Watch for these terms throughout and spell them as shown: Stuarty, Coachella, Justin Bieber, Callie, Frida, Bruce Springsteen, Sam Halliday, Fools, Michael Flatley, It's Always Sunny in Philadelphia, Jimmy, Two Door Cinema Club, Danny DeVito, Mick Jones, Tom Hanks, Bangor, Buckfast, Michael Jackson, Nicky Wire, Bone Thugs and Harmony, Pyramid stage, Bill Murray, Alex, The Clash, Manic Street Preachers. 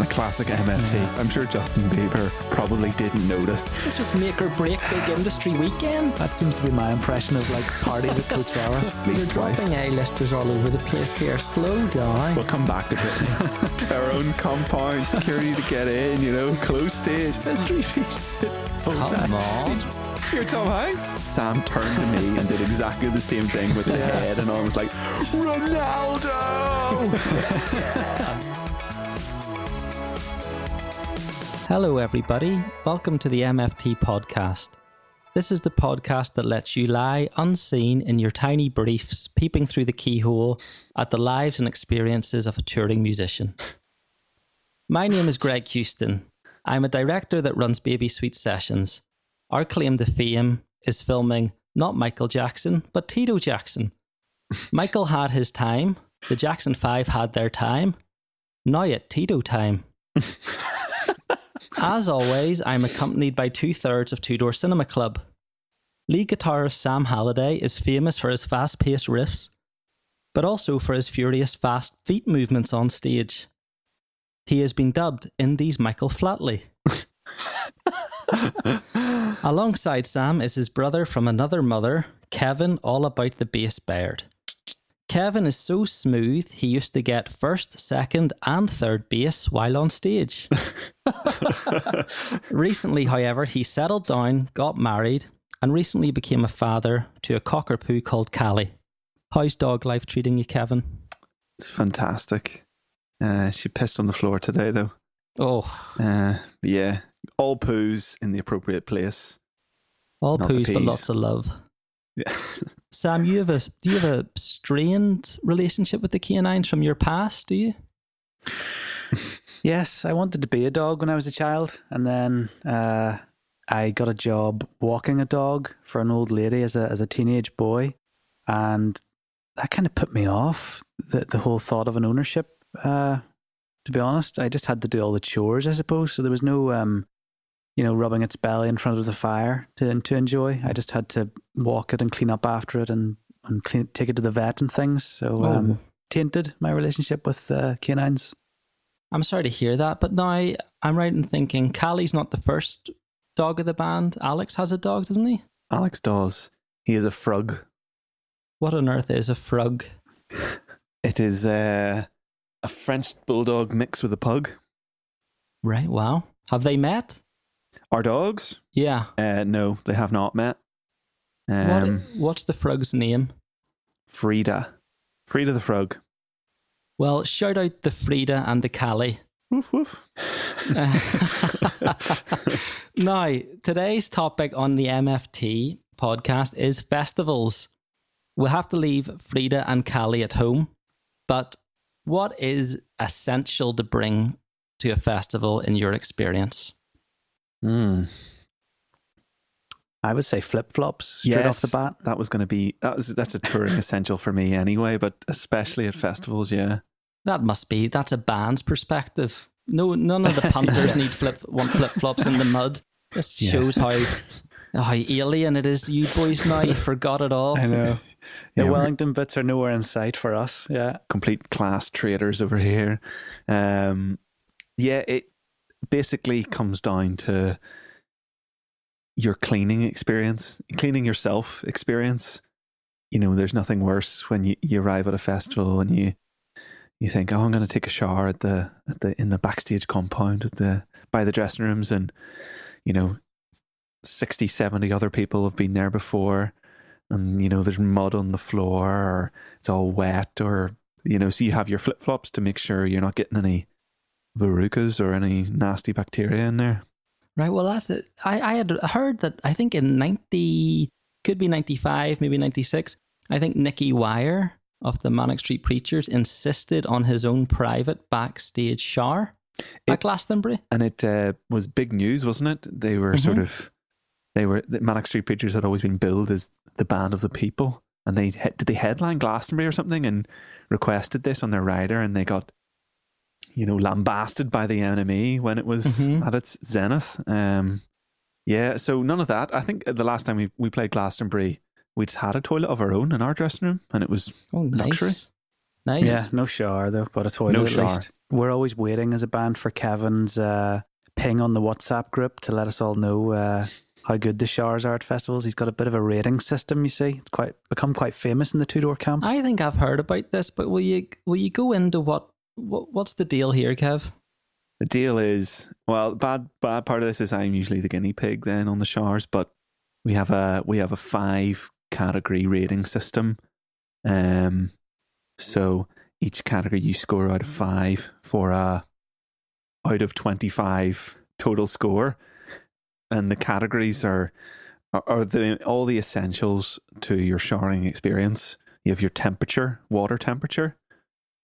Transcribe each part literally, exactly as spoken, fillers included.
A classic M F T. Yeah. I'm sure Justin Bieber probably didn't notice. This was make or break big industry weekend. That seems to be my impression of like parties at Coachella. They're dropping A-listers all over the place here. Slow down. We'll come back to it. Our own compound security to get in, you know, closed stage. Three piece. Come on. You're Tom Hanks. Sam turned to me and did exactly the same thing with the yeah. head and arms like, Ronaldo! Hello everybody, welcome to the M F T podcast. This is the podcast that lets you lie unseen in your tiny briefs, peeping through the keyhole at the lives and experiences of a touring musician. My name is Greg Houston. I'm a director that runs Baby Sweet Sessions. Our claim to fame is filming not Michael Jackson, but Tito Jackson. Michael had his time. The Jackson five had their time. Now at Tito time. As always, I'm accompanied by two-thirds of Two Door Cinema Club. Lead guitarist Sam Halliday is famous for his fast-paced riffs, but also for his furious fast feet movements on stage. He has been dubbed Indie's Michael Flatley. Alongside Sam is his brother from another mother, Kevin, all about the bass Baird. Kevin is so smooth, he used to get first, second and third bass while on stage. Recently, however, he settled down, got married and recently became a father to a cockapoo called Callie. How's dog life treating you, Kevin? It's fantastic. Uh, she pissed on the floor today, though. Oh. Uh, yeah. All poos in the appropriate place. All poos, but lots of love. Yes. Sam, you have a do you have a strained relationship with the canines from your past? Do you? Yes, I wanted to be a dog when I was a child, and then uh, I got a job walking a dog for an old lady as a as a teenage boy, and that kind of put me off the the whole thought of an ownership. Uh, to be honest, I just had to do all the chores, I suppose. So there was no. Um, you know, rubbing its belly in front of the fire to to enjoy. I just had to walk it and clean up after it and, and clean, take it to the vet and things. So oh. um, tainted my relationship with uh, canines. I'm sorry to hear that, but now I'm right in thinking Callie's not the first dog of the band. Alex has a dog, doesn't he? Alex does. He is a frog. What on earth is a frog? It is uh, a French bulldog mixed with a pug. Right, wow. Have they met? Our dogs? Yeah. Uh, no, they have not met. Um, what, what's the frog's name? Frida. Frida the frog. Well, shout out the Frida and the Callie. Woof, woof. Now, today's topic on the M F T podcast is festivals. We'll have to leave Frida and Callie at home, but what is essential to bring to a festival in your experience? Hmm. I would say flip-flops straight yes, off the bat. That was going to be that was that's a touring essential for me anyway, but especially at festivals, yeah. That must be that's a band's perspective. No, none of the punters need flip want flip-flops in the mud. This shows yeah. how how alien it is to you boys now. You forgot it all. I know. The yeah, Wellington bits are nowhere in sight for us. Yeah, complete class traitors over here. Um, yeah, it. Basically comes down to your cleaning experience, cleaning yourself experience. You know, there's nothing worse when you, you arrive at a festival and you you think, oh, I'm going to take a shower at the at the in the backstage compound at the by the dressing rooms, and you know, sixty, seventy other people have been there before, and you know, there's mud on the floor, or it's all wet, or you know, so you have your flip flops to make sure you're not getting any verrucas or any nasty bacteria in there. Right, well that's it. I, I had heard that I think in ninety, could be ninety-five, maybe ninety-six, I think Nicky Wire of the Manic Street Preachers insisted on his own private backstage shower it, at Glastonbury. And it uh, was big news, wasn't it? They were mm-hmm. sort of, they were, the Manic Street Preachers had always been billed as the band of the people, and they did they headline Glastonbury or something and requested this on their rider, and they got you know, lambasted by the enemy when it was mm-hmm. at its zenith. Um, yeah, so none of that. I think the last time we, we played Glastonbury, we'd had a toilet of our own in our dressing room, and it was oh, nice. Luxury. Nice. Yeah, no shower though, but a toilet no at shower. least. We're always waiting as a band for Kevin's uh, ping on the WhatsApp group to let us all know uh, how good the showers are at festivals. He's got a bit of a rating system, you see. It's quite become quite famous in the Two Door camp. I think I've heard about this, but will you will you go into what, what what's the deal here, Kev? The deal is, well, bad bad part of this is I'm usually the guinea pig then on the showers, but we have a we have a five category rating system. Um, so each category you score out of five for a out of twenty-five total score, and the categories are are, are the all the essentials to your showering experience. You have your temperature, water temperature,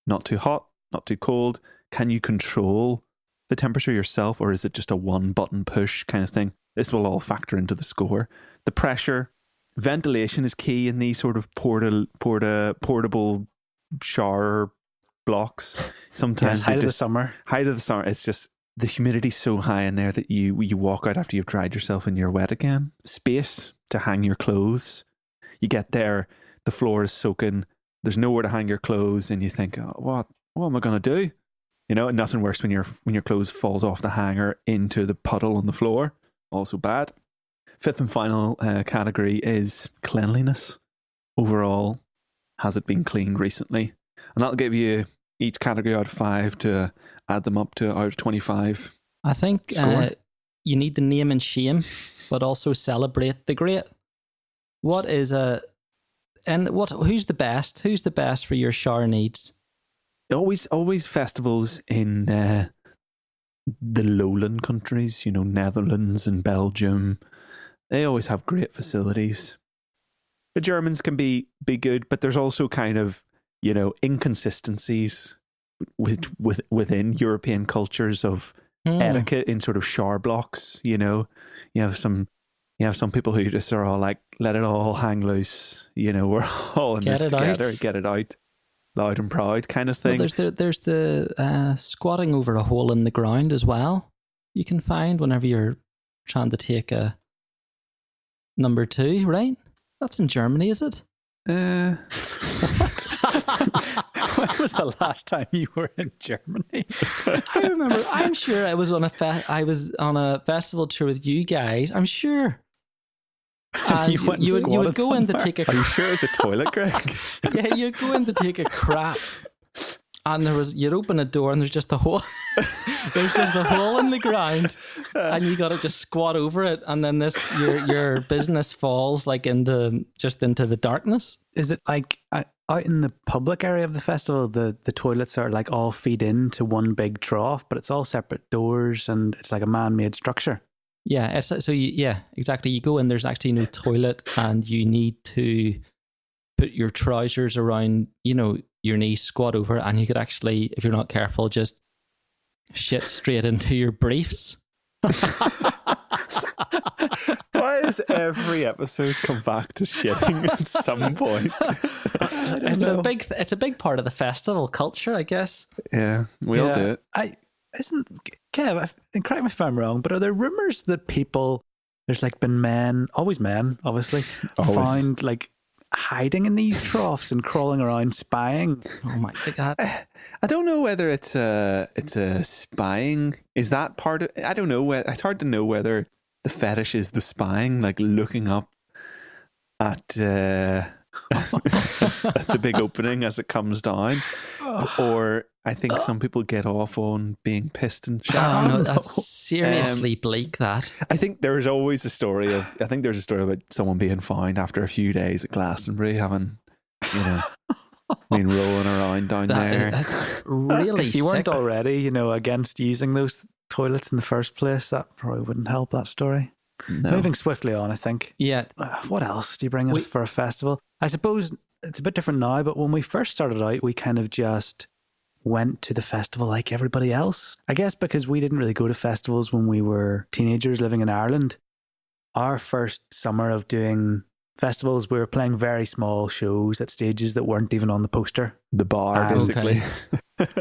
not too hot, not too cold. Can you control the temperature yourself, or is it just a one button push kind of thing? This will all factor into the score. The pressure, ventilation is key in these sort of porta, porta, portable shower blocks. Sometimes yes, height of the summer. Height of the summer. It's just the humidity's so high in there that you you walk out after you've dried yourself and you're wet again. Space to hang your clothes. You get there, the floor is soaking. There's nowhere to hang your clothes, and you think, oh, what? What am I gonna do? You know, and nothing worse when your when your clothes falls off the hanger into the puddle on the floor. Also bad. Fifth and final uh, category is cleanliness. Overall, has it been cleaned recently? And that'll give you each category out of five to add them up to out of twenty-five. I think uh, you need to name and shame, but also celebrate the great. What is a and what? Who's the best? Who's the best for your shower needs? Always, always festivals in uh, the lowland countries, you know, Netherlands and Belgium. They always have great facilities. The Germans can be, be good, but there's also kind of, you know, inconsistencies with, with within European cultures of mm. etiquette in sort of shower blocks. You know, you have some you have some people who just are all like, let it all hang loose. You know, we're all in get this together. Out. Get it out. Loud and proud kind of thing. Well, there's the, there's the uh, squatting over a hole in the ground as well. You can find whenever you're trying to take a number two, right? That's in Germany, is it? Uh, when was the last time you were in Germany? I remember. I'm sure I was on a fe- I was on a festival tour with you guys. I'm sure. And you, went you, would, you would go somewhere. in to take a. Are you sure it's a toilet, Greg? Yeah, you'd go in to take a crap, and there was you'd open a door, and there's just a hole. There's just a hole in the ground, and you got to just squat over it, and then this your your business falls like into just into the darkness. Is it like out in the public area of the festival? The the toilets are like all feed into one big trough, but it's all separate doors, and it's like a man-made structure. Yeah, so you, yeah, exactly. You go in, there's actually no toilet, and you need to put your trousers around, you know, your knees, squat over, and you could actually, if you're not careful, just shit straight into your briefs. Why does every episode come back to shitting at some point? It's know. a big, it's a big part of the festival culture, I guess. Yeah, we yeah. all do it. I. Isn't Kev? Correct me if I'm wrong, but are there rumors that people there's like been men, always men, obviously, always. found like hiding in these troughs and crawling around spying? Oh my god! I don't know whether it's a it's a spying. Is that part of? I don't know. It's hard to know whether the fetish is the spying, like looking up at uh, at the big opening as it comes down, oh. or. I think some people get off on being pissed and shit. Oh, no, that's seriously um, bleak, that. I think there's always a story of, I think there's a story about someone being found after a few days at Glastonbury, having, you know, been rolling around down that, there. That's really If you sick. weren't already, you know, against using those toilets in the first place, that probably wouldn't help that story. No. Moving swiftly on, I think. Yeah. Uh, what else do you bring up we- for a festival? I suppose it's a bit different now, but when we first started out, we kind of just... went to the festival like everybody else. I guess because we didn't really go to festivals when we were teenagers living in Ireland. Our first summer of doing festivals, we were playing very small shows at stages that weren't even on the poster. The bar, um, basically.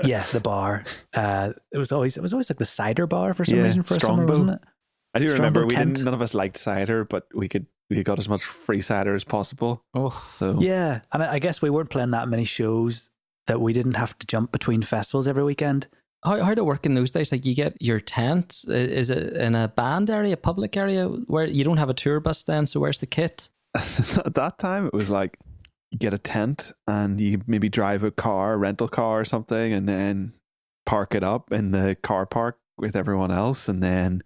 Yeah, the bar. Uh, it was always it was always like the cider bar for some yeah, reason for a summer, wasn't it? I do Strongbow remember we tent. didn't. None of us liked cider, but we could we got as much free cider as possible. Oh, so yeah, and I guess we weren't playing that many shows that we didn't have to jump between festivals every weekend. How how did it work in those days? Like, you get your tent, is it in a band area, public area, where you don't have a tour bus then, so where's the kit? At that time, it was like, you get a tent and you maybe drive a car, a rental car or something, and then park it up in the car park with everyone else. And then,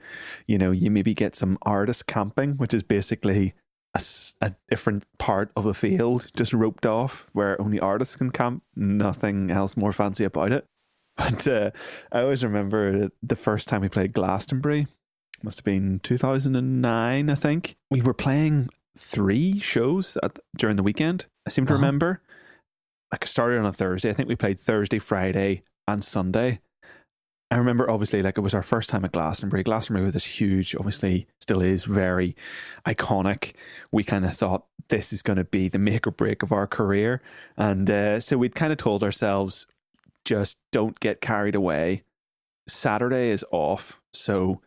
you know, you maybe get some artist camping, which is basically a, a different part of a field just roped off where only artists can camp. Nothing else more fancy about it. But uh, I always remember the first time we played Glastonbury, must have been two thousand nine, I think. We were playing three shows at, during the weekend, I seem to uh-huh. remember. Like, I started on a Thursday. I think we played Thursday, Friday and Sunday. I remember, obviously, like, it was our first time at Glastonbury. Glastonbury was this huge, obviously, still is very iconic. We kind of thought this is going to be the make or break of our career. And uh, so we'd kind of told ourselves, just don't get carried away. Saturday is off, so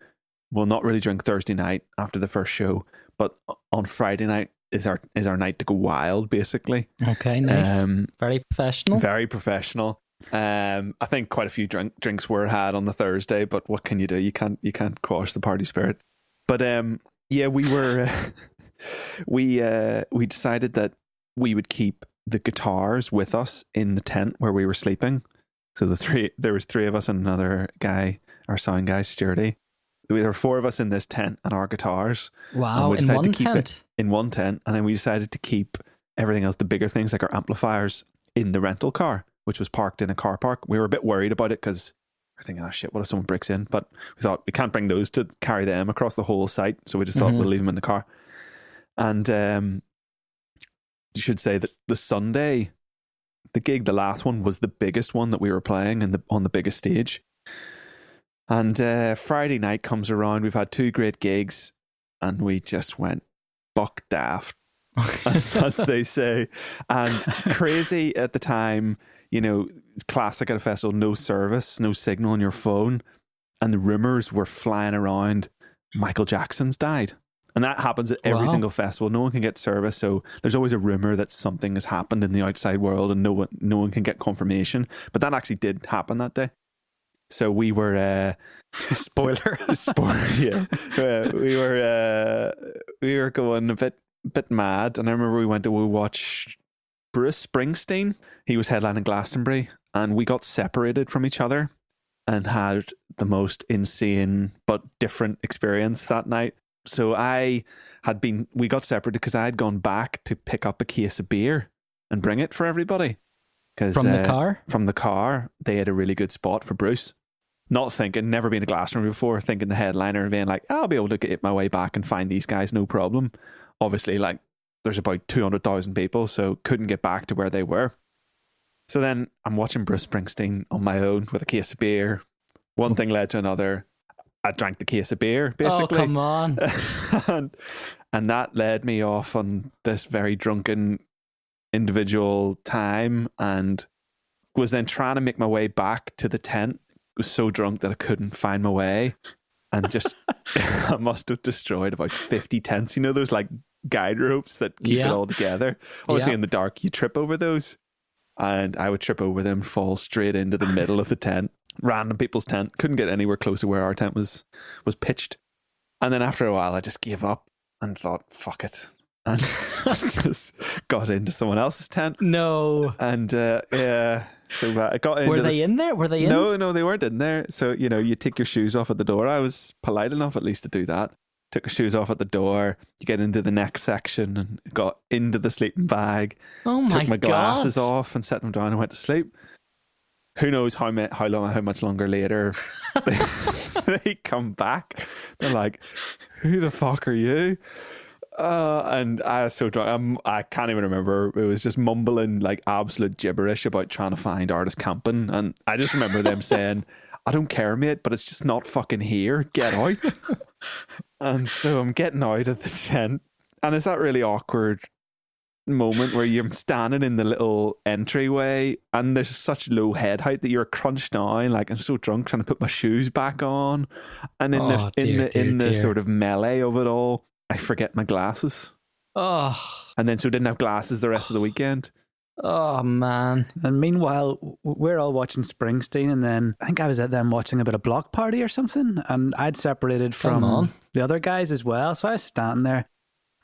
we'll not really drink Thursday night after the first show. But on Friday night is our is our night to go wild, basically. Okay, nice. Um, very professional. Very professional. Um, I think quite a few drink, drinks were had on the Thursday, but what can you do? You can't you can't quash the party spirit. But um, yeah, we were uh, we uh, we decided that we would keep the guitars with us in the tent where we were sleeping. So the three there was three of us and another guy, our sound guy, Stuarty. There were four of us in this tent and our guitars. Wow! And we decided in one to keep tent. It in one tent, and then we decided to keep everything else, the bigger things like our amplifiers, in the rental car, which was parked in a car park. We were a bit worried about it because we're thinking, oh shit, what if someone breaks in? But we thought we can't bring those to carry them across the whole site. So we just thought mm-hmm. we'll leave them in the car. And um, you should say that the Sunday, the gig, the last one, was the biggest one that we were playing and on the biggest stage. And uh, Friday night comes around. We've had two great gigs and we just went buck daft, as, as they say. And crazy at the time. You know, classic at a festival, no service, no signal on your phone. And the rumours were flying around, Michael Jackson's died. And that happens at every wow. single festival. No one can get service. So there's always a rumour that something has happened in the outside world and no one no one can get confirmation. But that actually did happen that day. So we were... Uh, spoiler. spoiler, yeah. Uh, we were uh, we were going a bit, bit mad. And I remember we went to we watch... Bruce Springsteen. He was headlining Glastonbury and we got separated from each other and had the most insane but different experience that night. So I had been, we got separated because I had gone back to pick up a case of beer and bring it for everybody. From uh, the car? From the car. They had a really good spot for Bruce. Not thinking, never been to Glastonbury before, thinking the headliner and being like, I'll be able to get my way back and find these guys, no problem. Obviously, like, there's about two hundred thousand people, so couldn't get back to where they were. So then I'm watching Bruce Springsteen on my own with a case of beer. One thing led to another. I drank the case of beer, basically. Oh, come on. and, and that led me off on this very drunken individual time and was then trying to make my way back to the tent. I was so drunk that I couldn't find my way and just, I must have destroyed about fifty tents. You know, those like guide ropes that keep yeah. it all together. Obviously yeah. in the dark you trip over those and I would trip over them, fall straight into the middle of the tent, random people's tent, couldn't get anywhere close to where our tent was was pitched. And then after a while I just gave up and thought fuck it and just got into someone else's tent. No. And uh, yeah so I got into were they this... in there were they in no no they weren't in there. So you know, you take your shoes off at the door. I was polite enough at least to do that. Took her shoes off at the door. You get into the next section and got into the sleeping bag. Oh my god! Took my glasses god. off and set them down and went to sleep. Who knows how me- how long, how much longer later they, they come back. They're like, "Who the fuck are you?" Uh, and I was so drunk, I'm, I can't even remember. It was just mumbling like absolute gibberish about trying to find artist camping. And I just remember them saying, "I don't care, mate, but it's just not fucking here. Get out." And so I'm getting out of the tent and it's that really awkward moment where you're standing in the little entryway and there's such low head height that you're crunched down. Like I'm so drunk trying to put my shoes back on. And in oh, the in dear, the dear, in dear. the sort of melee of it all, I forget my glasses. Oh. And then so didn't have glasses the rest of the weekend. Oh, man. And meanwhile, we're all watching Springsteen, and then I think I was at them watching a bit of Block Party or something, and I'd separated from the other guys as well, so I was standing there.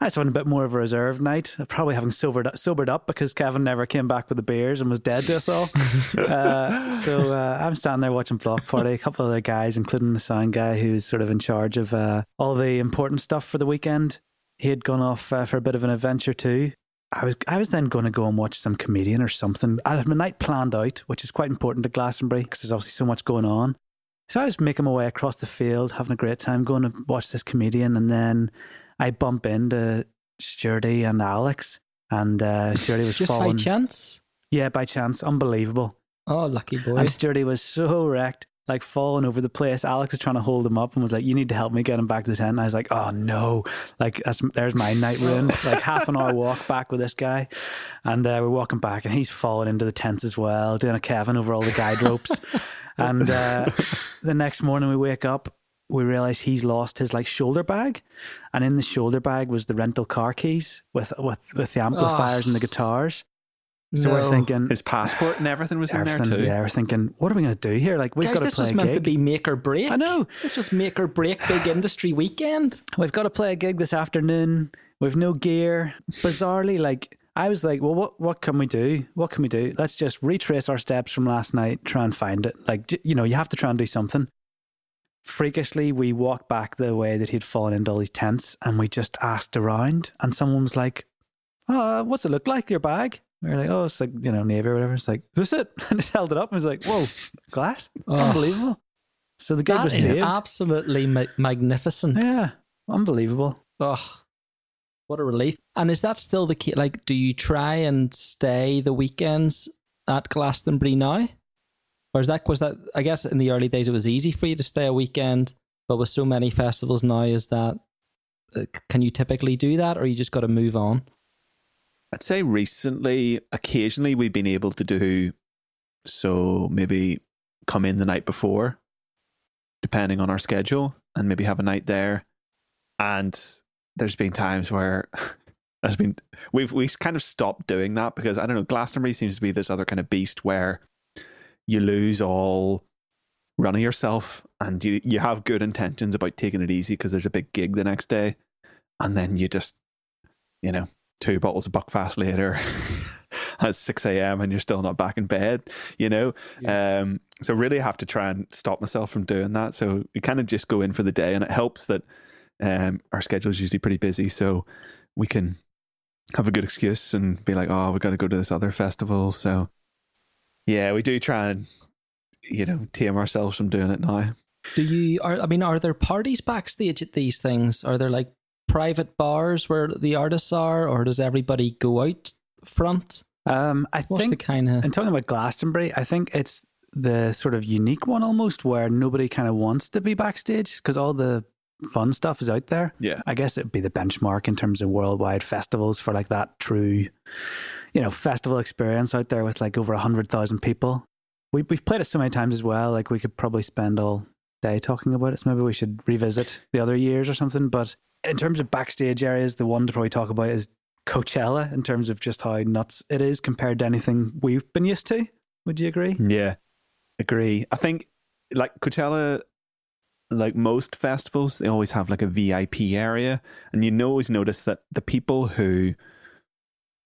I was having a bit more of a reserved night, probably having sobered, sobered up because Kevin never came back with the beers and was dead to us all. uh, so uh, I'm standing there watching Block Party, a couple of other guys, including the sound guy who's sort of in charge of uh, all the important stuff for the weekend. He had gone off uh, for a bit of an adventure too. I was I was then going to go and watch some comedian or something. I had my night planned out, which is quite important to Glastonbury because there's obviously so much going on. So I was making my way across the field, having a great time, going to watch this comedian, and then I bump into Stuarty and Alex, and uh, Stuarty was just falling. By chance? Yeah, by chance. Unbelievable. Oh, lucky boy. And Stuarty was so wrecked, like falling over the place. Alex was trying to hold him up and was like, you need to help me get him back to the tent. And I was like, oh no, like that's, there's my night ruined. Like half an hour walk back with this guy. And uh, we're walking back and he's falling into the tents as well, doing a Kevin over all the guide ropes. And uh, the next morning we wake up, we realize he's lost his like shoulder bag, and in the shoulder bag was the rental car keys with with, with the amplifiers oh, and the guitars. So no. we're thinking his passport and everything was everything, in there too. Yeah, we're thinking, what are we going to do here? Like we've Guys, got to this play was a meant gig. to be make or break. I know this was make or break big industry weekend. We've got to play a gig this afternoon. We've no gear. Bizarrely, like I was like, well, what what can we do? What can we do? Let's just retrace our steps from last night. Try and find it. Like you know, you have to try and do something. Freakishly, we walked back the way that he'd fallen into all these tents, and we just asked around, and someone was like, oh, what's it look like, your bag? We were like, oh, it's like, you know, navy or whatever. It's like, is this it? And just held it up and was like, whoa, glass? Oh. Unbelievable. So the guy was saved. That is absolutely ma- magnificent. Yeah, unbelievable. Oh, what a relief. And is that still the key? Like, do you try and stay the weekends at Glastonbury now? Or is that, was that, I guess in the early days it was easy for you to stay a weekend, but with so many festivals now, is that, can you typically do that or you just got to move on? I'd say recently, occasionally we've been able to do, so maybe come in the night before, depending on our schedule, and maybe have a night there. And there's been times where there's been, we've, we've kind of stopped doing that because I don't know, Glastonbury seems to be this other kind of beast where you lose all run of yourself and you, you have good intentions about taking it easy because there's a big gig the next day. And then you just, you know, two bottles of Buckfast later at six a.m. and you're still not back in bed, you know? Yeah. Um, so really have to try and stop myself from doing that. So you kind of just go in for the day, and it helps that um, our schedule is usually pretty busy. So we can have a good excuse and be like, oh, we've got to go to this other festival. So yeah, we do try and, you know, tame ourselves from doing it now. Do you, are, I mean, are there parties backstage at these things? Are there like private bars where the artists are, or does everybody go out front? Um, I What's think, the kind of... and talking about Glastonbury, I think it's the sort of unique one almost where nobody kind of wants to be backstage because all the fun stuff is out there. Yeah. I guess it'd be the benchmark in terms of worldwide festivals for like that true, you know, festival experience out there with like over one hundred thousand people. We, we've played it so many times as well, like we could probably spend all day talking about it, so maybe we should revisit the other years or something. But in terms of backstage areas, the one to probably talk about is Coachella in terms of just how nuts it is compared to anything we've been used to. Would you agree? Yeah, agree. I think like Coachella, like most festivals, they always have like a V I P area, and you always notice that the people who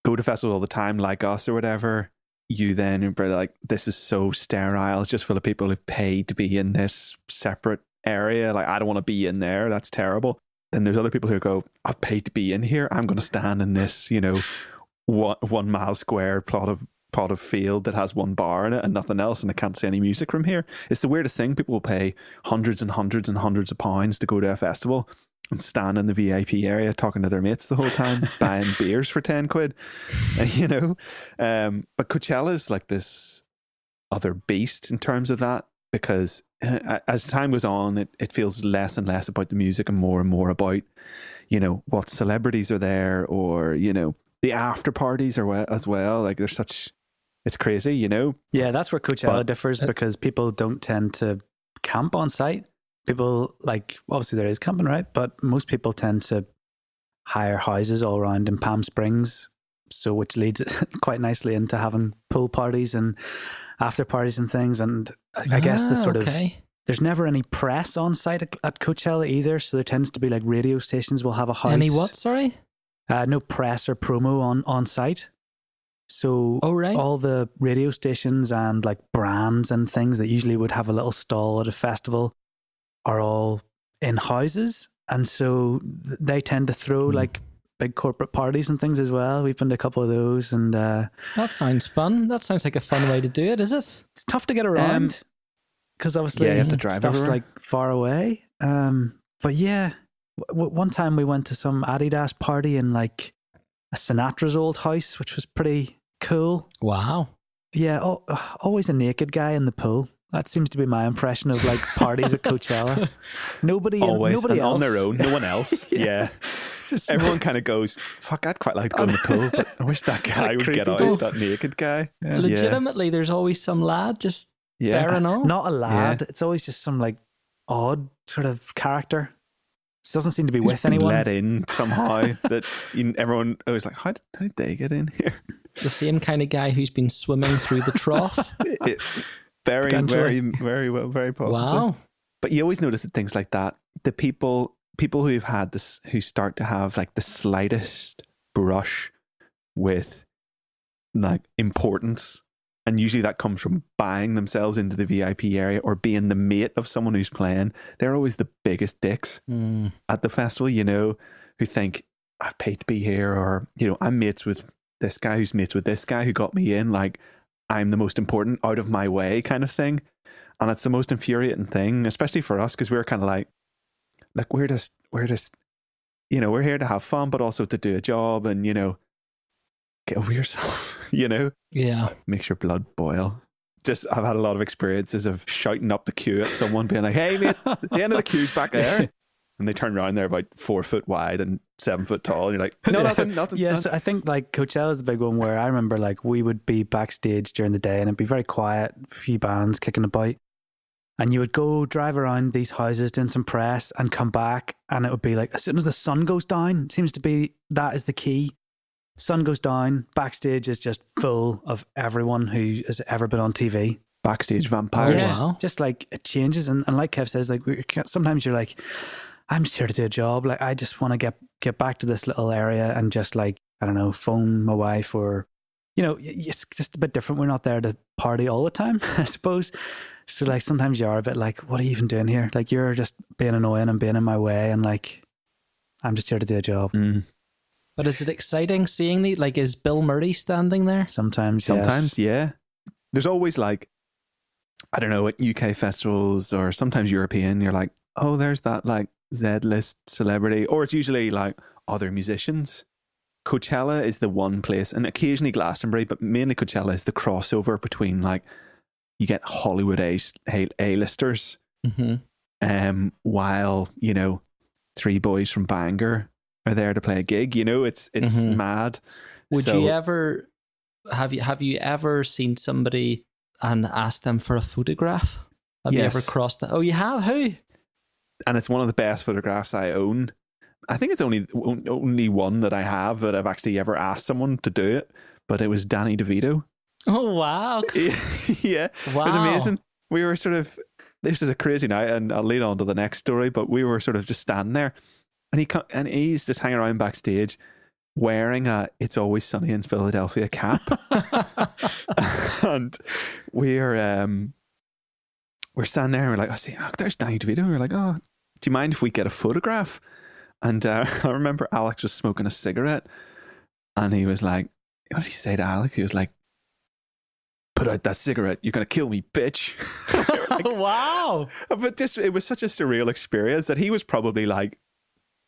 go to festivals all the time, like us or whatever, you then are like, this is so sterile. It's just full of people who've paid to be in this separate area. Like, I don't want to be in there. That's terrible. Then there's other people who go, I've paid to be in here. I'm going to stand in this, you know, one, one mile square plot of plot of field that has one bar in it and nothing else, and I can't see any music from here. It's the weirdest thing. People will pay hundreds and hundreds and hundreds of pounds to go to a festival and stand in the V I P area talking to their mates the whole time, buying beers for ten quid, you know. Um, but Coachella is like this other beast in terms of that, because as time goes on, it, it feels less and less about the music and more and more about, you know, what celebrities are there, or, you know, the after parties are well, as well. Like there's such, it's crazy, you know. Yeah, that's where Coachella but, differs because people don't tend to camp on site. People, like, obviously there is camping, right? But most people tend to hire houses all around in Palm Springs, so which leads quite nicely into having pool parties and after parties and things. And I, I guess ah, the sort okay. of, there's never any press on site at, at Coachella either, so there tends to be like radio stations will have a house. Any what, sorry? Uh, no press or promo on, on site. So oh, right. all the radio stations and like brands and things that usually would have a little stall at a festival are all in houses. And so they tend to throw mm. like big corporate parties and things as well. We've been to a couple of those. And uh, that sounds fun. That sounds like a fun way to do it, is it? It's tough to get around because um, obviously yeah, you have to drive stuff's everywhere. Like far away. Um, but yeah, w- one time we went to some Adidas party in like a Sinatra's old house, which was pretty cool. Wow. Yeah, oh, always a naked guy in the pool. That seems to be my impression of like parties at Coachella. Nobody, always, nobody else. On their own, no one else. yeah. yeah. Just everyone kind of goes, fuck, I'd quite like to go in the pool, but I wish that guy would get out, off. that naked guy. Yeah. Legitimately, there's always some lad just yeah. bearing on. Not a lad. Yeah. It's always just some like odd sort of character. It doesn't seem to be He's with anyone. Let in somehow that you, everyone always like, how did, how did they get in here? The same kind of guy who's been swimming through the trough. it, it, very, very, very well, very possibly. Wow! But you always notice that things like that, the people, people who've had this, who start to have like the slightest brush with like importance, and usually that comes from buying themselves into the V I P area or being the mate of someone who's playing. They're always the biggest dicks mm. at the festival, you know, who think I've paid to be here, or, you know, I'm mates with this guy who's mates with this guy who got me in, like I'm the most important, out of my way kind of thing. And it's the most infuriating thing, especially for us, because we're kind of like, like we're just, we're just, you know, we're here to have fun, but also to do a job and, you know, get over yourself, you know? Yeah. Makes your blood boil. Just, I've had a lot of experiences of shouting up the queue at someone, being like, hey, mate, the end of the queue's back there. And they turn around, they're about four foot wide and seven foot tall. And you're like, no, nothing, nothing. Yes, yeah, so I think like Coachella's a big one where I remember like we would be backstage during the day and it'd be very quiet, a few bands kicking about. And you would go drive around these houses doing some press and come back. And it would be like, as soon as the sun goes down, it seems to be that is the key. Sun goes down, backstage is just full of everyone who has ever been on T V. Backstage vampires. Yeah, wow. Just like it changes. And, and like Kev says, like we, sometimes you're like, I'm just here to do a job. Like I just want to get get back to this little area and just like, I don't know, phone my wife or, you know, it's just a bit different. We're not there to party all the time, I suppose. So like sometimes you are a bit like, what are you even doing here? Like you're just being annoying and being in my way and like, I'm just here to do a job. Mm. But is it exciting seeing the, like, is Bill Murray standing there? Sometimes, Sometimes, yes. yeah. There's always like, I don't know, at U K festivals or sometimes European, you're like, oh, there's that like Z-list celebrity. Or it's usually like other musicians. Coachella is the one place, and occasionally Glastonbury, but mainly Coachella is the crossover between like, you get Hollywood A- A- A-listers mm-hmm. um, while, you know, three boys from Bangor are there to play a gig, you know, it's it's mm-hmm. mad. Would so, you ever have you have you ever seen somebody and asked them for a photograph? Have yes. you ever crossed that? Oh, you have? Who? And it's one of the best photographs I own. I think it's only only one that I have that I've actually ever asked someone to do it, but it was Danny DeVito. Oh wow. yeah. Wow. It was amazing. We were sort of, this is a crazy night and I'll lead on to the next story, but we were sort of just standing there. And he and he's just hanging around backstage wearing a It's Always Sunny in Philadelphia cap. And we're um, we're standing there and we're like, oh, see, oh, there's Danny DeVito. And we're like, oh, do you mind if we get a photograph? And uh, I remember Alex was smoking a cigarette and he was like, what did he say to Alex? He was like, put out that cigarette. You're going to kill me, bitch. Like, wow. But this, it was such a surreal experience that he was probably like,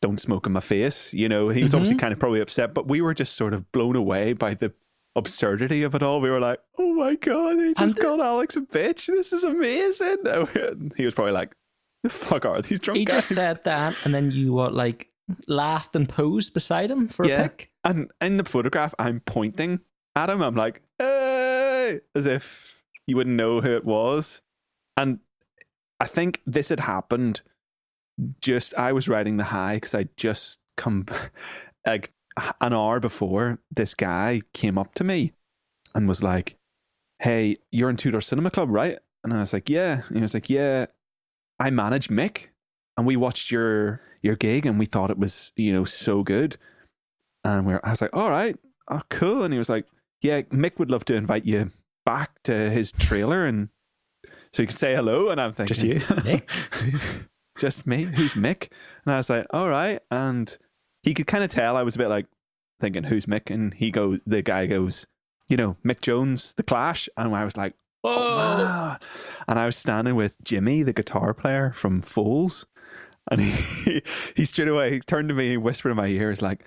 don't smoke in my face, you know, and he was mm-hmm. obviously kind of probably upset, but we were just sort of blown away by the absurdity of it all. We were like, oh my God, he just and called Alex a bitch. This is amazing. And he was probably like, the fuck are these drunk he guys? He just said that and then you what, like laughed and posed beside him for yeah. a pic. And in the photograph, I'm pointing at him. I'm like, hey, as if you wouldn't know who it was. And I think this had happened just, I was riding the high because I just come, like an hour before, this guy came up to me and was like, hey, you're in Two Door Cinema Club, right? And I was like, yeah. And he was like, yeah, I manage Mick, and we watched your your gig and we thought it was, you know, so good. And we're, I was like, all right, oh, cool. And he was like, yeah, Mick would love to invite you back to his trailer and so you can say hello. And I'm thinking, just you, Mick? Just me? Who's Mick? And I was like, all right. And he could kind of tell I was a bit like thinking, who's Mick? And he goes, the guy goes, you know, Mick Jones, The Clash. And I was like, oh, and I was standing with Jimmy, the guitar player from Fools. And he, he straight away he turned to me and whispered in my ear, he's like,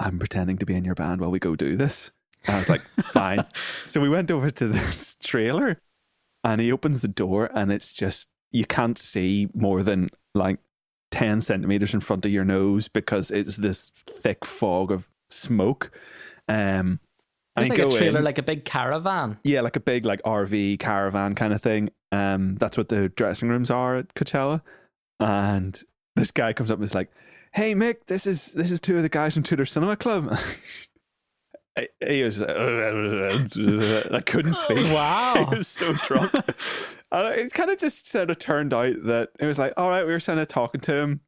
I'm pretending to be in your band while we go do this. And I was like, fine. So we went over to this trailer and he opens the door and it's just, you can't see more than like ten centimeters in front of your nose because it's this thick fog of smoke. Um, It's like a trailer, in, like a big caravan. Yeah, like a big like R V caravan kind of thing. Um, that's what the dressing rooms are at Coachella. And this guy comes up and is like, hey, Mick, this is this is two of the guys from Two Door Cinema Club. He was like, I couldn't speak. Wow. He was so drunk. And it kind of just sort of turned out that it was like, all right, we were kind of talking to him.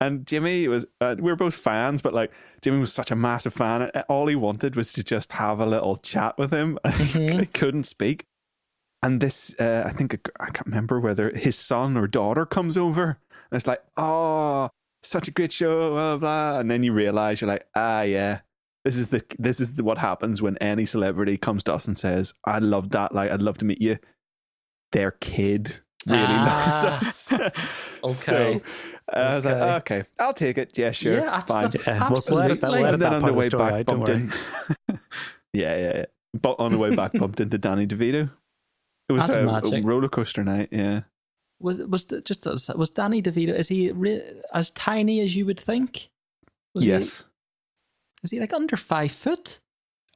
And Jimmy was, uh, we were both fans, but like Jimmy was such a massive fan. All he wanted was to just have a little chat with him. Mm-hmm. He couldn't speak. And this, uh, I think, I can't remember whether his son or daughter comes over. And it's like, oh, such a great show, blah, blah. And then you realize, you're like, ah, yeah. This is the this is the, what happens when any celebrity comes to us and says, I love that, like, I'd love to meet you. Their kid really ah. loves us. Okay. So uh, okay. I was like, oh, okay, I'll take it. Yeah, sure. Yeah, fine. Yeah, absolutely. We'll let it, let it and then on the way back, out, bumped in. yeah, yeah, yeah. But on the way back, bumped into Danny DeVito. It was a, a roller coaster night, yeah. Was was the, just was Danny DeVito, is he re, as tiny as you would think? Was yes. He, Is he like under five foot?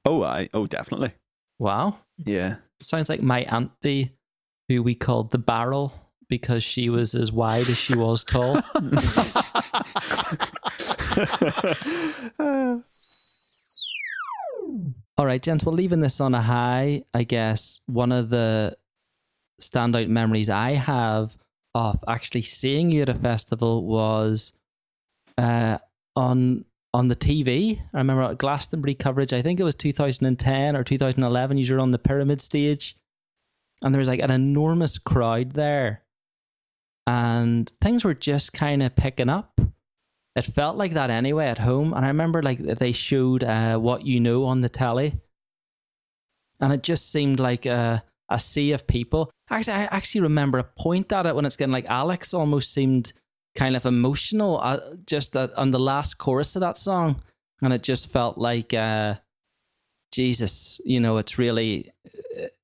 Oh, I oh definitely. Wow. Yeah. Sounds like my auntie, who we called the barrel because she was as wide as she was tall. All right, gents. Well, leaving this on a high, I guess one of the standout memories I have of actually seeing you at a festival was uh, on. On the T V, I remember at Glastonbury coverage, I think it was two thousand ten or two thousand eleven, you were on the Pyramid stage and there was like an enormous crowd there and things were just kind of picking up. It felt like that anyway at home. And I remember like they showed uh, What You Know on the telly and it just seemed like a, a sea of people. Actually, I actually remember a point at it when it's getting like Alex almost seemed kind of emotional uh, just uh, on the last chorus of that song. And it just felt like, uh, Jesus, you know, it's really,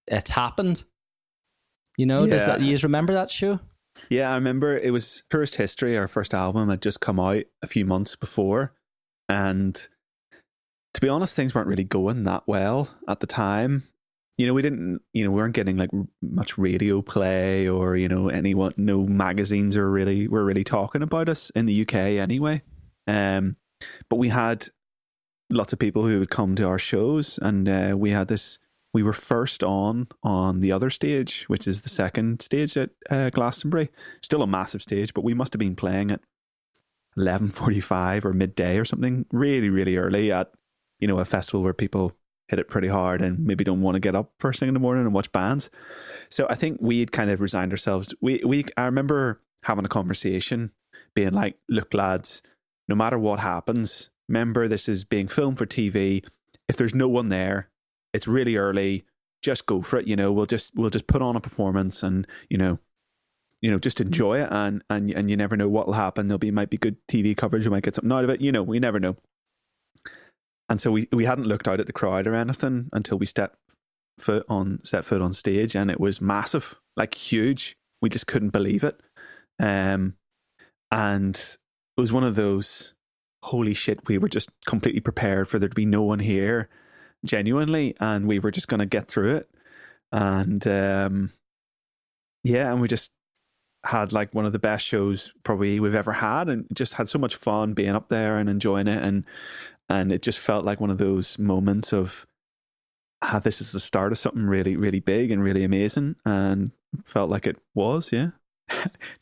it's happened. You know, yeah. Does that, you guys remember that show? Yeah, I remember it was Tourist History, our first album had just come out a few months before. And to be honest, things weren't really going that well at the time. You know, we didn't, you know, we weren't getting like much radio play or, you know, anyone, no magazines are really, were really talking about us in the U K anyway. Um, but we had lots of people who would come to our shows and uh, we had this, we were first on, on the other stage, which is the second stage at uh, Glastonbury. Still a massive stage, but we must have been playing at eleven forty-five or midday or something really, really early at, you know, a festival where people hit it pretty hard and maybe don't want to get up first thing in the morning and watch bands. So I think we had kind of resigned ourselves. We, we, I remember having a conversation being like, look, lads, no matter what happens, remember this is being filmed for T V. If there's no one there, it's really early. Just go for it. You know, we'll just, we'll just put on a performance and, you know, you know, just enjoy it. And, and, and you never know what will happen. There'll be, might be good T V coverage. We might get something out of it. You know, we never know. And so we, we hadn't looked out at the crowd or anything until we stepped foot on set foot on stage, and it was massive, like huge. We just couldn't believe it. Um, and it was one of those, holy shit, we were just completely prepared for there to be no one here, genuinely, and we were just going to get through it. And um, yeah, and we just had like one of the best shows probably we've ever had, and just had so much fun being up there and enjoying it. And And it just felt like one of those moments of, ah, this is the start of something really, really big and really amazing. And felt like it was, yeah.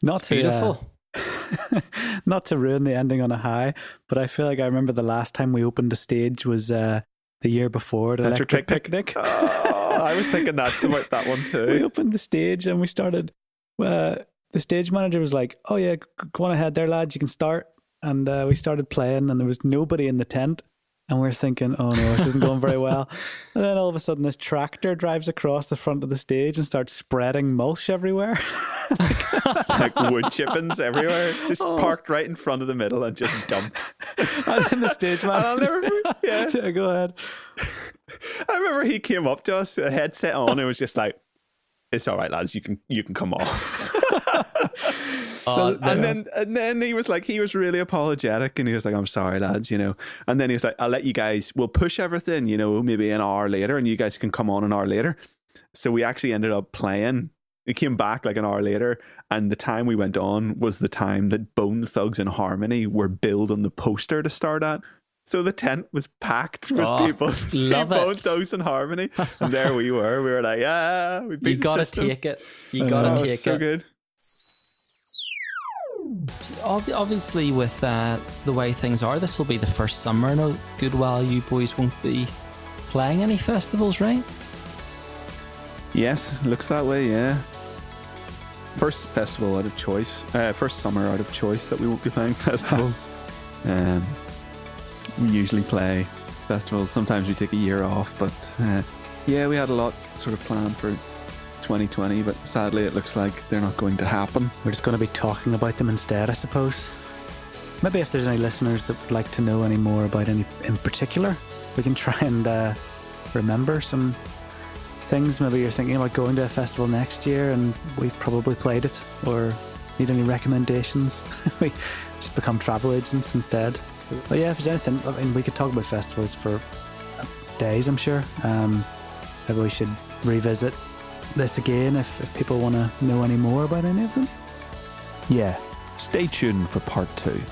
Not to, beautiful. Uh, not to ruin the ending on a high, but I feel like I remember the last time we opened the stage was uh, the year before at Electric, Electric Picnic. Picnic. Oh, I was thinking that about that one too. We opened the stage and we started. Uh, the stage manager was like, "Oh yeah, go on ahead there, lads. You can start." And uh, we started playing, and there was nobody in the tent. And we we're thinking, oh no, this isn't going very well. And then all of a sudden this tractor drives across the front of the stage and starts spreading mulch everywhere. like, like wood chippings everywhere. Just oh. parked right in front of the middle and just dumped. And then the stage manager. yeah. yeah, go ahead. I remember he came up to us with a headset on and was just like, "It's all right, lads, you can you can come off." So, uh, and then and then he was like, he was really apologetic and he was like, "I'm sorry, lads, you know." And then he was like, "I'll let you guys, we'll push everything, you know, maybe an hour later and you guys can come on an hour later." So we actually ended up playing. We came back like an hour later and the time we went on was the time that Bone Thugs and Harmony were billed on the poster to start at. So the tent was packed with oh, people to see Bone Thugs and Harmony. And there we were. We were like, ah, we beat you the system. You got to take it. You got to take it. So good. Obviously, with uh, the way things are, this will be the first summer in a good while you boys won't be playing any festivals, right? Yes, looks that way, yeah. First festival out of choice. Uh, first summer out of choice that we won't be playing festivals. um, we usually play festivals. Sometimes we take a year off, but uh, yeah, we had a lot sort of planned for twenty twenty, but sadly it looks like they're not going to happen. We're just going to be talking about them instead, I suppose. Maybe if there's any listeners that would like to know any more about any in particular, we can try and uh, remember some things. Maybe you're thinking about going to a festival next year and we've probably played it, or need any recommendations. We just become travel agents instead. But yeah, if there's anything, I mean, we could talk about festivals for days, I'm sure. Um, maybe we should revisit this again if, if people want to know any more about any of them. Yeah, stay tuned for part two.